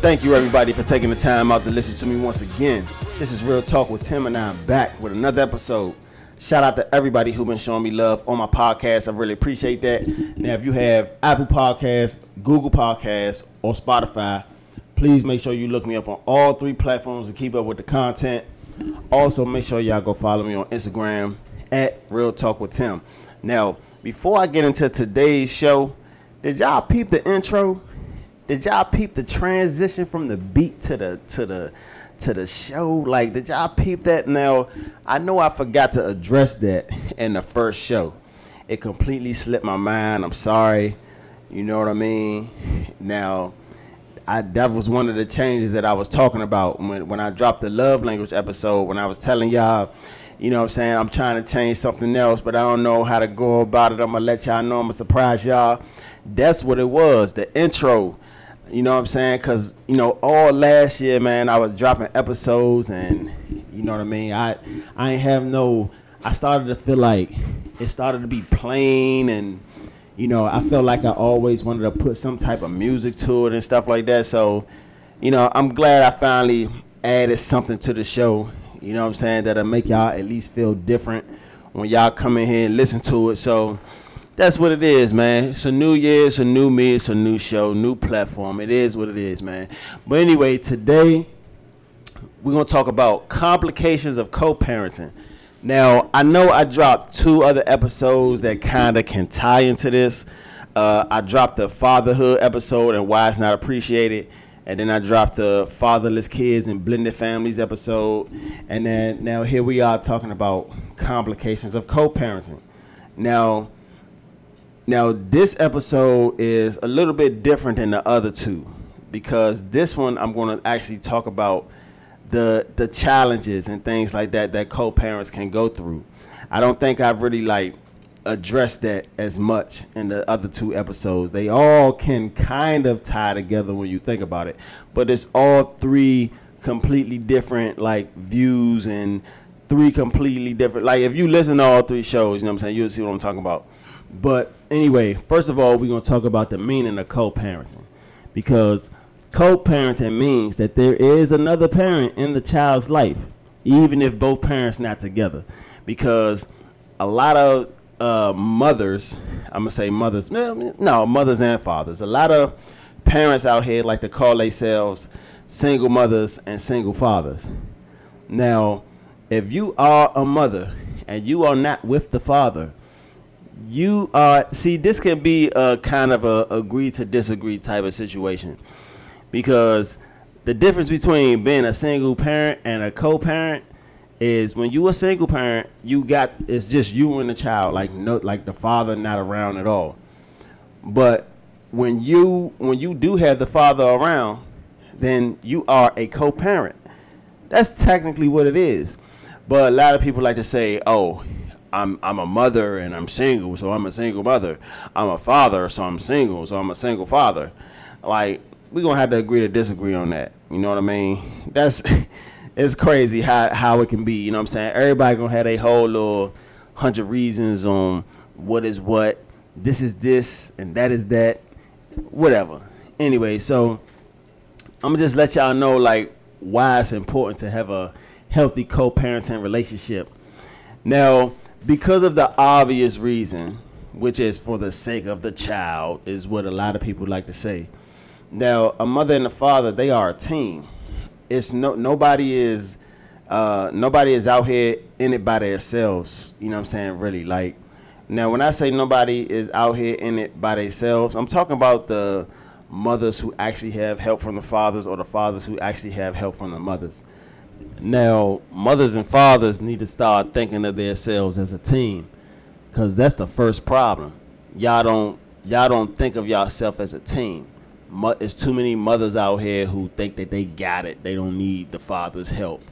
Thank you, everybody, for taking the time out to listen to me once again. This is Real Talk with Tim, and I'm back with another episode. Shout out to everybody who's been showing me love on my podcast. I really appreciate that. Now, if you have Apple Podcasts, Google Podcasts, or Spotify, please make sure you look me up on all three platforms to keep up with the content. Also, make sure y'all go follow me on Instagram at Real Talk with Tim. Now, before I get into today's show, did y'all peep the intro? Did y'all peep the transition from the beat to the show? Like, did y'all peep that? Now, I know I forgot to address that in the first show. It completely slipped my mind. I'm sorry. You know what I mean? Now, that was one of the changes that I was talking about when I dropped the Love Language episode, when I was telling y'all, you know what I'm saying, I'm trying to change something else, but I don't know how to go about it. I'm going to let y'all know. I'm going to surprise y'all. That's what it was, the intro. You know what I'm saying? Because, you know, all last year, man, I was dropping episodes and, you know what I mean? I ain't have no, I started to feel like it started to be plain and, you know, I felt like I always wanted to put some type of music to it and stuff like that. So, you know, I'm glad I finally added something to the show, you know what I'm saying, that'll make y'all at least feel different when y'all come in here and listen to it. So that's what it is, man. It's a new year, it's a new me, it's a new show, new platform. It is what it is, man. But anyway, today we're going to talk about complications of co-parenting. Now, I know I dropped two other episodes that kind of can tie into this. I dropped the fatherhood episode and why it's not appreciated. And then I dropped the fatherless kids and blended families episode. And then now here we are talking about complications of co-parenting. Now, this episode is a little bit different than the other two because this one I'm going to actually talk about the challenges and things like that co-parents can go through. I don't think I've really like addressed that as much in the other two episodes. They all can kind of tie together when you think about it, but it's all three completely different like views and three completely different. Like if you listen to all three shows, you know what I'm saying, you'll see what I'm talking about. But anyway, first of all, we're going to talk about the meaning of co-parenting, because co-parenting means that there is another parent in the child's life, even if both parents not together, because a lot of mothers and fathers, a lot of parents out here like to call themselves single mothers and single fathers. Now, if you are a mother and you are not with the father, this can be a kind of a agree to disagree type of situation, because the difference between being a single parent and a co-parent is when you a single parent, it's just you and the child, like the father not around at all. But when you do have the father around, then you are a co-parent. That's technically what it is. But a lot of people like to say, oh, I'm a mother and I'm single, so I'm a single mother. I'm a father, so I'm single, so I'm a single father. Like, we're going to have to agree to disagree on that. You know what I mean? It's crazy how it can be. You know what I'm saying? Everybody going to have their whole little 100 reasons on what is what, this is this, and that is that, whatever. Anyway, so I'm going to just let y'all know, like, why it's important to have a healthy co-parenting relationship. Now, because of the obvious reason, which is for the sake of the child, is what a lot of people like to say. Now, a mother and a father, they are a team. It's nobody is out here in it by themselves. You know what I'm saying? Really, like, now when I say nobody is out here in it by themselves, I'm talking about the mothers who actually have help from the fathers, or the fathers who actually have help from the mothers. Now, mothers and fathers need to start thinking of themselves as a team, because that's the first problem. Y'all don't think of yourself as a team. It's too many mothers out here who think that they got it. They don't need the father's help.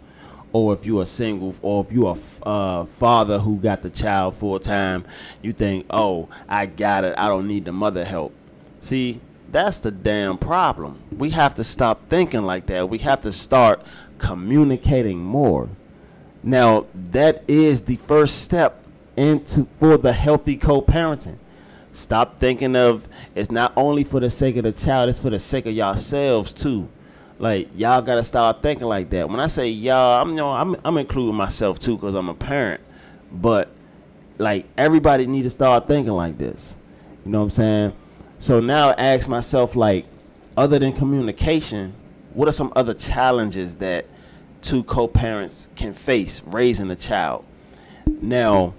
Or if you are single, or if you are a father who got the child full time, you think, oh, I got it, I don't need the mother help. See, that's the damn problem. We have to stop thinking like that. We have to start communicating more. Now, that is the first step for the healthy co-parenting. Stop thinking of it's not only for the sake of the child, it's for the sake of yourselves too. Like, y'all gotta start thinking like that. When I say y'all, I'm including myself too, because I'm a parent. But like, everybody need to start thinking like this. You know what I'm saying? So now I ask myself, like, other than communication, what are some other challenges that two co-parents can face raising a child? Now,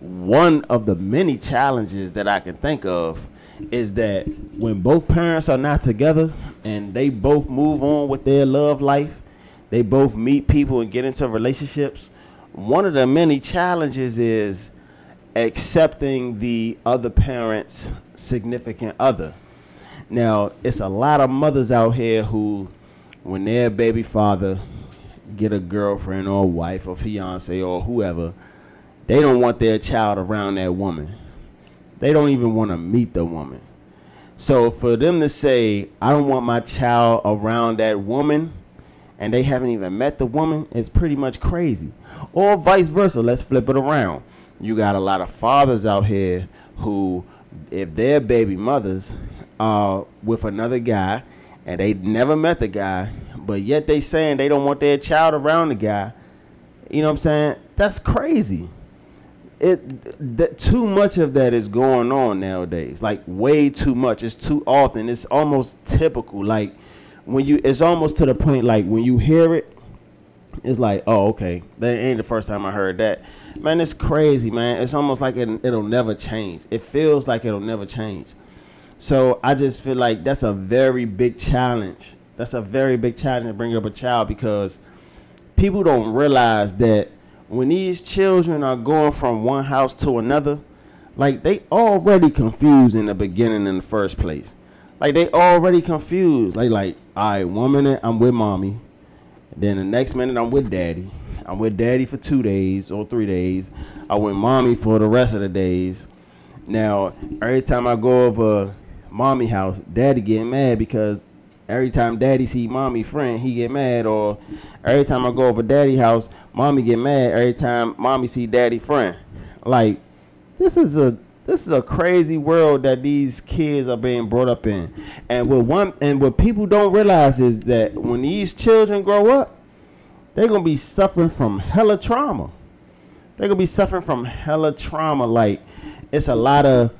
one of the many challenges that I can think of is that when both parents are not together and they both move on with their love life, they both meet people and get into relationships, one of the many challenges is accepting the other parent's significant other. Now, it's a lot of mothers out here who, when their baby father get a girlfriend or a wife or fiance or whoever, they don't want their child around that woman. They don't even want to meet the woman. So for them to say, I don't want my child around that woman, and they haven't even met the woman, it's pretty much crazy. Or vice versa. Let's flip it around. You got a lot of fathers out here who, if their baby mothers are with another guy and they never met the guy, but yet they saying they don't want their child around the guy, you know what I'm saying? That's crazy. Too much of that is going on nowadays. Like, way too much. It's too often. It's almost typical. Like, it's almost to the point, like, when you hear it, it's like, oh, okay, that ain't the first time I heard that. Man, it's crazy, man. It's almost like it'll never change. It feels like it'll never change. So I just feel like that's a very big challenge. That's a very big challenge to bring up a child, because people don't realize that when these children are going from one house to another, like, they already confused in the beginning in the first place. Like, they already confused. Like, all right, one minute I'm with mommy. Then the next minute I'm with daddy. I'm with daddy for 2 days or 3 days. I'm with mommy for the rest of the days. Now, every time I go over mommy house, daddy get mad, because every time daddy see mommy friend, he get mad. Or every time I go over daddy house, mommy get mad every time mommy see daddy friend. Like, this is a crazy world that these kids are being brought up in. And what people don't realize is that when these children grow up, they're gonna be suffering from hella trauma. Like, it's a lot of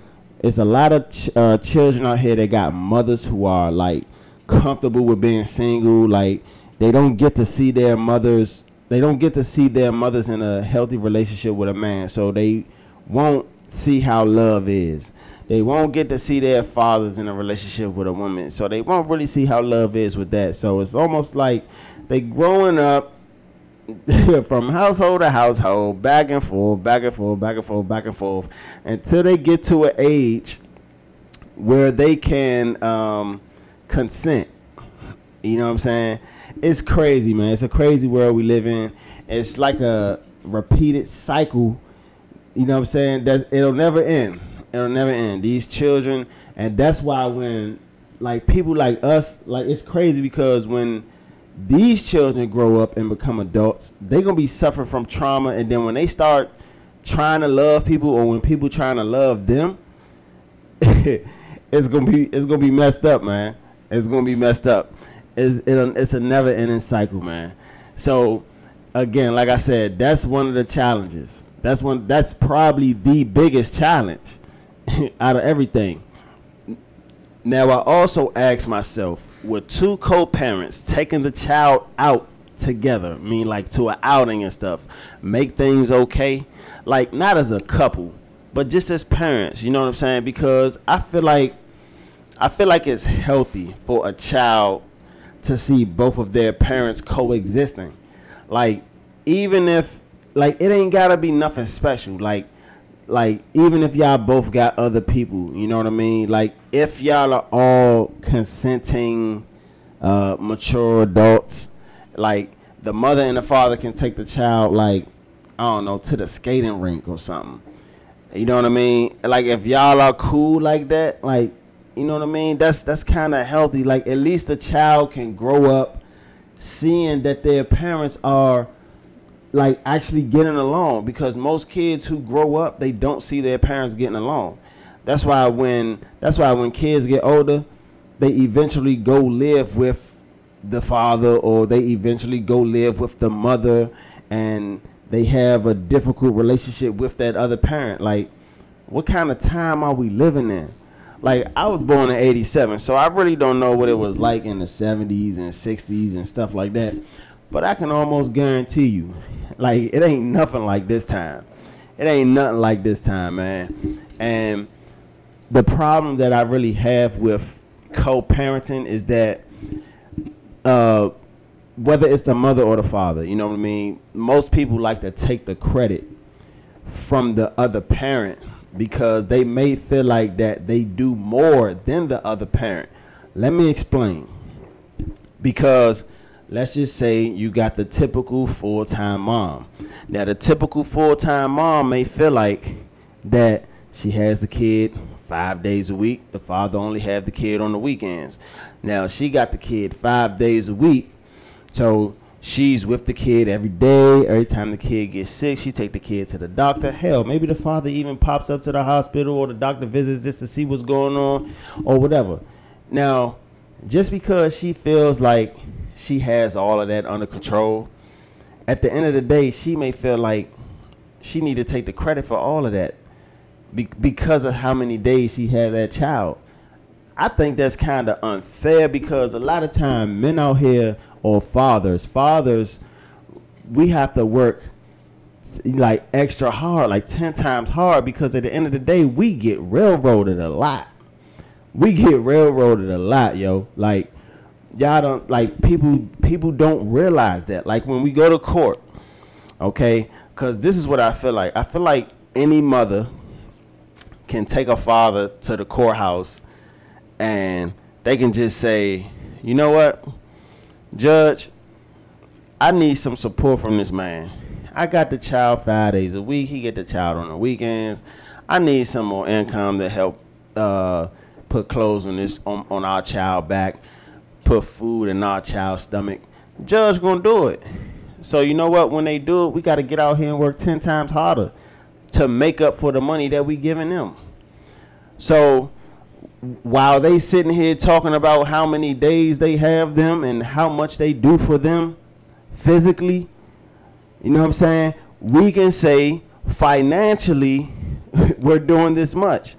children out here that got mothers who are, like, comfortable with being single. Like, they don't get to see their mothers in a healthy relationship with a man, so they won't see how love is. They won't get to see their fathers in a relationship with a woman, so they won't really see how love is with that. So it's almost like they growing up from household to household, back and forth, until they get to an age where they can consent. You know what I'm saying? It's crazy, man. It's a crazy world we live in. It's like a repeated cycle. You know what I'm saying? It'll never end. These children. And that's why when, like, people like us, like, it's crazy, because when these children grow up and become adults, they're gonna be suffering from trauma. And then when they start trying to love people, or when people trying to love them, it's gonna be messed up, man. It's going to be messed up. It's a never-ending cycle, man. So, again, like I said, that's one of the challenges. That's probably the biggest challenge out of everything. Now, I also ask myself, would two co-parents taking the child out together, I mean, like, to an outing and stuff, make things okay? Like, not as a couple, but just as parents, you know what I'm saying? Because I feel like it's healthy for a child to see both of their parents coexisting. Like, even if, like, it ain't gotta be nothing special. Like even if y'all both got other people, you know what I mean? Like, if y'all are all consenting, mature adults, like, the mother and the father can take the child, like, I don't know, to the skating rink or something. You know what I mean? Like, if y'all are cool like that, like, you know what I mean? That's kind of healthy. Like, at least the child can grow up seeing that their parents are, like, actually getting along, because most kids who grow up, they don't see their parents getting along. That's why when kids get older, they eventually go live with the father, or they eventually go live with the mother and they have a difficult relationship with that other parent. Like, what kind of time are we living in? Like, I was born in 87, so I really don't know what it was like in the 70s and 60s and stuff like that. But I can almost guarantee you, like, it ain't nothing like this time. It ain't nothing like this time, man. And the problem that I really have with co-parenting is that whether it's the mother or the father, you know what I mean? Most people like to take the credit from the other parent because they may feel like that they do more than the other parent. Let me explain. Because let's just say you got the typical full-time mom. Now, the typical full-time mom may feel like that she has the kid 5 days a week. The father only have the kid on the weekends. Now, she got the kid 5 days a week. So she's with the kid every day. Every time the kid gets sick, she take the kid to the doctor. Hell, maybe the father even pops up to the hospital, or the doctor visits just to see what's going on or whatever. Now, just because she feels like she has all of that under control, at the end of the day, she may feel like she need to take the credit for all of that because of how many days she had that child. I think that's kind of unfair because a lot of time men out here, or fathers, we have to work like extra hard, like 10 times hard, because at the end of the day, we get railroaded a lot. Yo. Like, y'all don't, like, people don't realize that. Like, when we go to court, okay, because this is what I feel like. I feel like any mother can take a father to the courthouse and they can just say, you know what, judge, I need some support from this man. I got the child 5 days a week. He get the child on the weekends. I need some more income to help put clothes on our child back, put food in our child's stomach. Judge gonna do it. So you know what? When they do it, we got to get out here and work 10 times harder to make up for the money that we giving them. So while they sitting here talking about how many days they have them and how much they do for them physically, you know what I'm saying? We can say financially we're doing this much.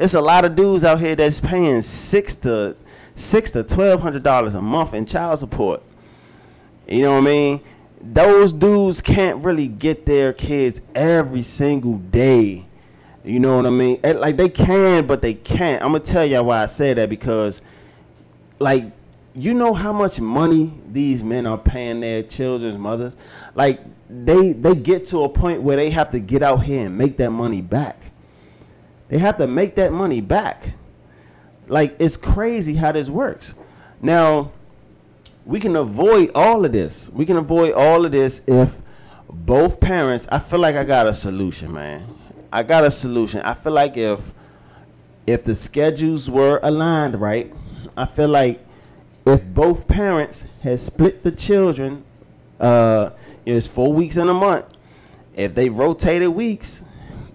It's a lot of dudes out here that's paying $600 to $1,200 a month in child support. You know what I mean? Those dudes can't really get their kids every single day. You know what I mean? Like, they can, but they can't. I'm going to tell y'all why I say that, because, like, you know how much money these men are paying their children's mothers? Like, they get to a point where they have to get out here and make that money back. They have to make that money back. Like, it's crazy how this works. Now, we can avoid all of this. We can avoid all of this if both parents, I feel like I got a solution, man. I got a solution. I feel like if the schedules were aligned right, I feel like if both parents had split the children, it's 4 weeks in a month. If they rotated weeks,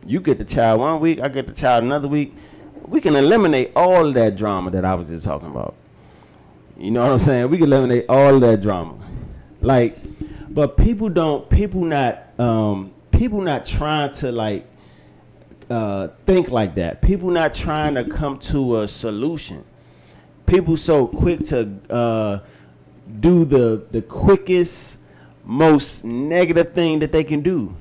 you get the child 1 week, I get the child another week. We can eliminate all of that drama that I was just talking about. You know what I'm saying? We can eliminate all of that drama. Like, but people not trying to, like, think like that. People not trying to come to a solution. People so quick to do the quickest, most negative thing that they can do.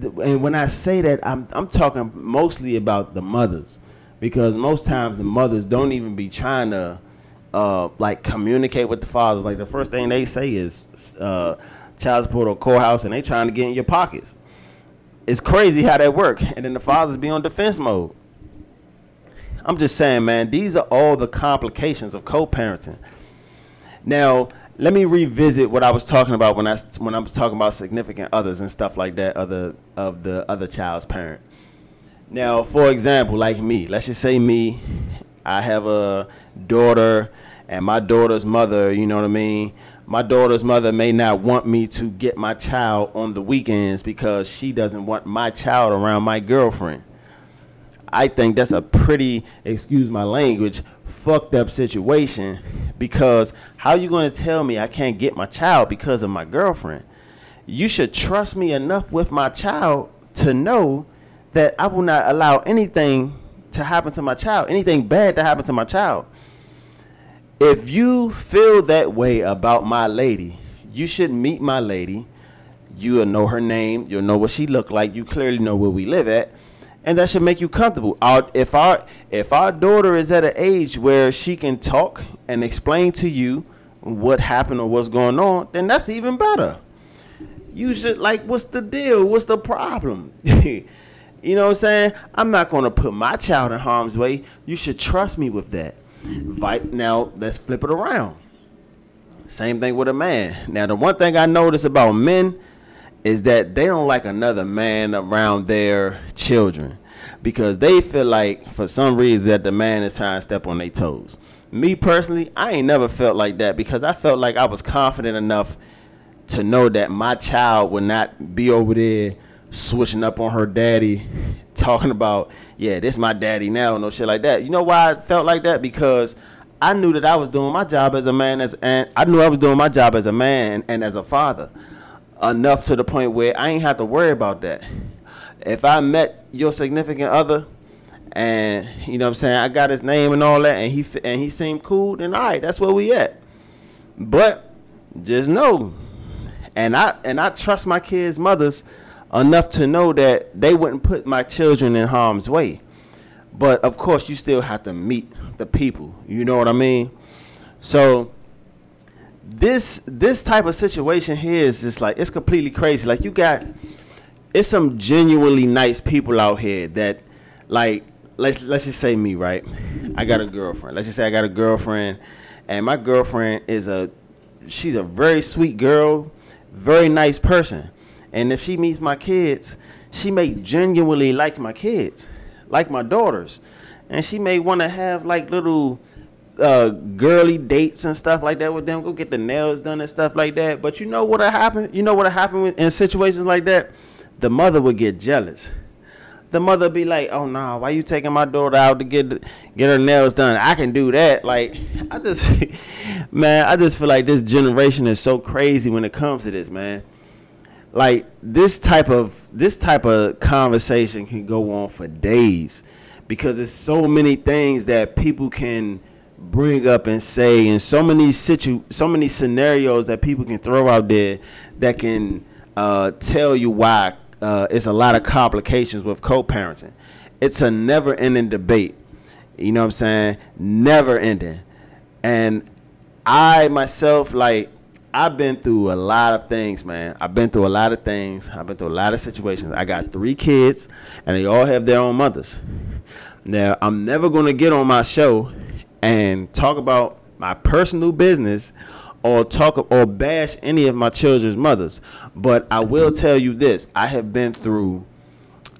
And when I say that, I'm talking mostly about the mothers, because most times the mothers don't even be trying to like communicate with the fathers. Like, the first thing they say is child support or courthouse, and they trying to get in your pockets. It's crazy how that work. And then the fathers be on defense mode. I'm just saying, man, these are all the complications of co-parenting. Now, let me revisit what I was talking about when I was talking about significant others and stuff like that, other of the other child's parent. Now, for example, like me, let's just say me, I have a daughter, and my daughter's mother, you know what I mean? My daughter's mother may not want me to get my child on the weekends because she doesn't want my child around my girlfriend. I think that's a pretty, excuse my language, fucked up situation, because how you going to tell me I can't get my child because of my girlfriend? You should trust me enough with my child to know that I will not allow anything to happen to my child, anything bad to happen to my child. If you feel that way about my lady, you should meet my lady. You'll know her name. You'll know what she look like. You clearly know where we live at. And that should make you comfortable. If our daughter is at an age where she can talk and explain to you what happened or what's going on, then that's even better. You should, like, what's the deal? What's the problem? You know what I'm saying? I'm not going to put my child in harm's way. You should trust me with that. Now, let's flip it around. Same thing with a man. Now, the one thing I notice about men is that they don't like another man around their children, because they feel like, for some reason, that the man is trying to step on their toes. Me personally, I ain't never felt like that, because I felt like I was confident enough to know that my child would not be over there switching up on her daddy, talking about, yeah, this my daddy now, no shit like that. You know why I felt like that? Because I knew that I was doing my job as a man, and as a father, enough to the point where I ain't have to worry about that. If I met your significant other and, you know what I'm saying, I got his name and all that, and he seemed cool, then all right, that's where we at. But just know, and I trust my kids' mothers enough to know that they wouldn't put my children in harm's way. But of course, you still have to meet the people. You know what I mean? So This type of situation here is just like, it's completely crazy. Like, it's some genuinely nice people out here that, like, let's just say me, right? I got a girlfriend. Let's just say I got a girlfriend, and my girlfriend she's a very sweet girl, very nice person. And if she meets my kids, she may genuinely like my kids, like my daughters. And she may want to have, like, little girly dates and stuff like that with them, go get the nails done and stuff like that. But you know what happened? You know what happened in situations like that? The mother would get jealous. The mother would be like, oh no, why you taking my daughter out to get her nails done? I can do that. Like, I just feel like this generation is so crazy when it comes to this, man. Like, this type of conversation can go on for days, because there's so many things that people can bring up and say, and so many scenarios that people can throw out there that can tell you why it's a lot of complications with co-parenting. It's a never-ending debate. You know what I'm saying? Never ending. And I myself, like, I've been through a lot of things, man. I've been through a lot of situations. I got 3 kids, and they all have their own mothers. Now, I'm never going to get on my show and talk about my personal business or bash any of my children's mothers. But I will tell you this. I have been through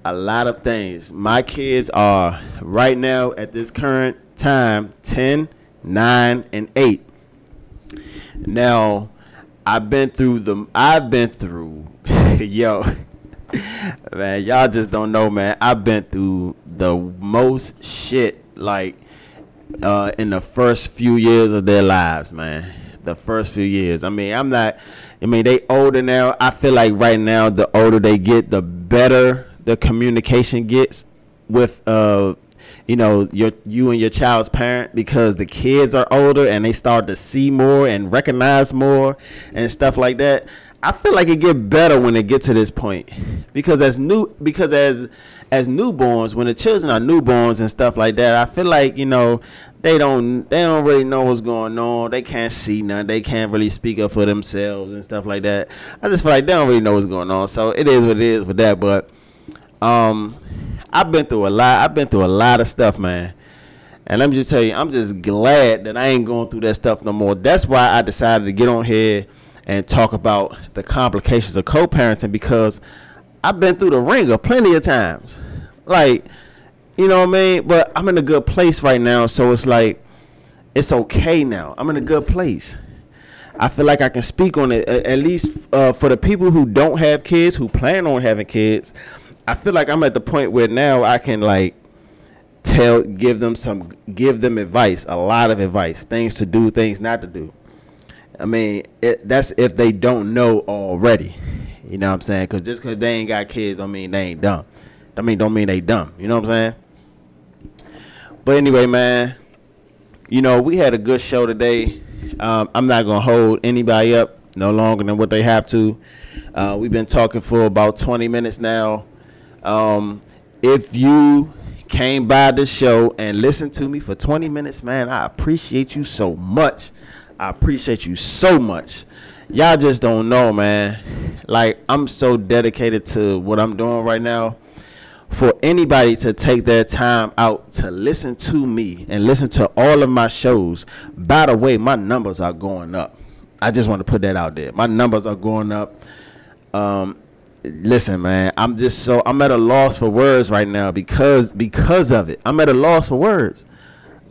a lot of things. My kids are right now at this current time 10, 9, and 8. Now, I've been through yo, man, y'all just don't know, man. I've been through the most shit, like, in the first few years of their lives, man. The first few years. I mean, they older now. I feel like right now, the older they get, the better the communication gets with, you know, you and your child's parent, because the kids are older and they start to see more and recognize more and stuff like that. I feel like it get better when it gets to this point, because as newborns, when the children are newborns and stuff like that, I feel like, you know, they don't really know what's going on. They can't see nothing. They can't really speak up for themselves and stuff like that. I just feel like they don't really know what's going on. So it is what it is with that. But I've been through a lot. I've been through a lot of stuff, man. And let me just tell you, I'm just glad that I ain't going through that stuff no more. That's why I decided to get on here and talk about the complications of co-parenting, because I've been through the ringer plenty of times. Like, you know what I mean? But I'm in a good place right now, so it's like, it's okay now. I'm in a good place. I feel like I can speak on it, at least for the people who don't have kids, who plan on having kids. I feel like I'm at the point where now I can, like, give them advice, a lot of advice, things to do, things not to do. I mean, that's if they don't know already. You know what I'm saying? Because just because they ain't got kids don't mean they ain't dumb. I mean, don't mean they dumb. You know what I'm saying? But anyway, man, you know, we had a good show today. I'm not going to hold anybody up no longer than what they have to. We've been talking for about 20 minutes now. If you came by the show and listened to me for 20 minutes, man, I appreciate you so much. I appreciate you so much. Y'all just don't know, man. Like, I'm so dedicated to what I'm doing right now. For anybody to take their time out to listen to me and listen to all of my shows, by the way, my numbers are going up. I just want to put that out there. My numbers are going up. Listen, man, I'm at a loss for words right now because of it. I'm at a loss for words.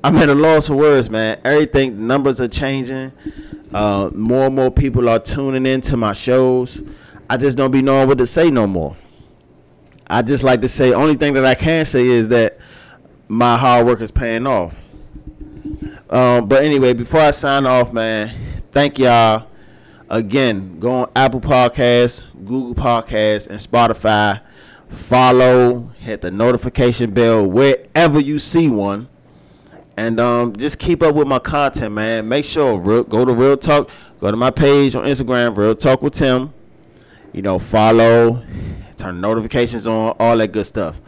I'm at a loss for words, man. Everything, numbers are changing. More and more people are tuning into my shows. I just don't be knowing what to say no more. I just like to say, only thing that I can say is that my hard work is paying off. But anyway, before I sign off, man, thank y'all. Again, go on Apple Podcasts, Google Podcasts, and Spotify. Follow, hit the notification bell wherever you see one. And just keep up with my content, man. Make sure, go to Real Talk. Go to my page on Instagram, Real Talk with Tim. You know, follow, turn notifications on, all that good stuff.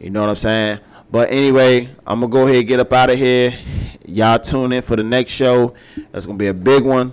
You know what I'm saying? But anyway, I'm going to go ahead and get up out of here. Y'all tune in for the next show. That's going to be a big one.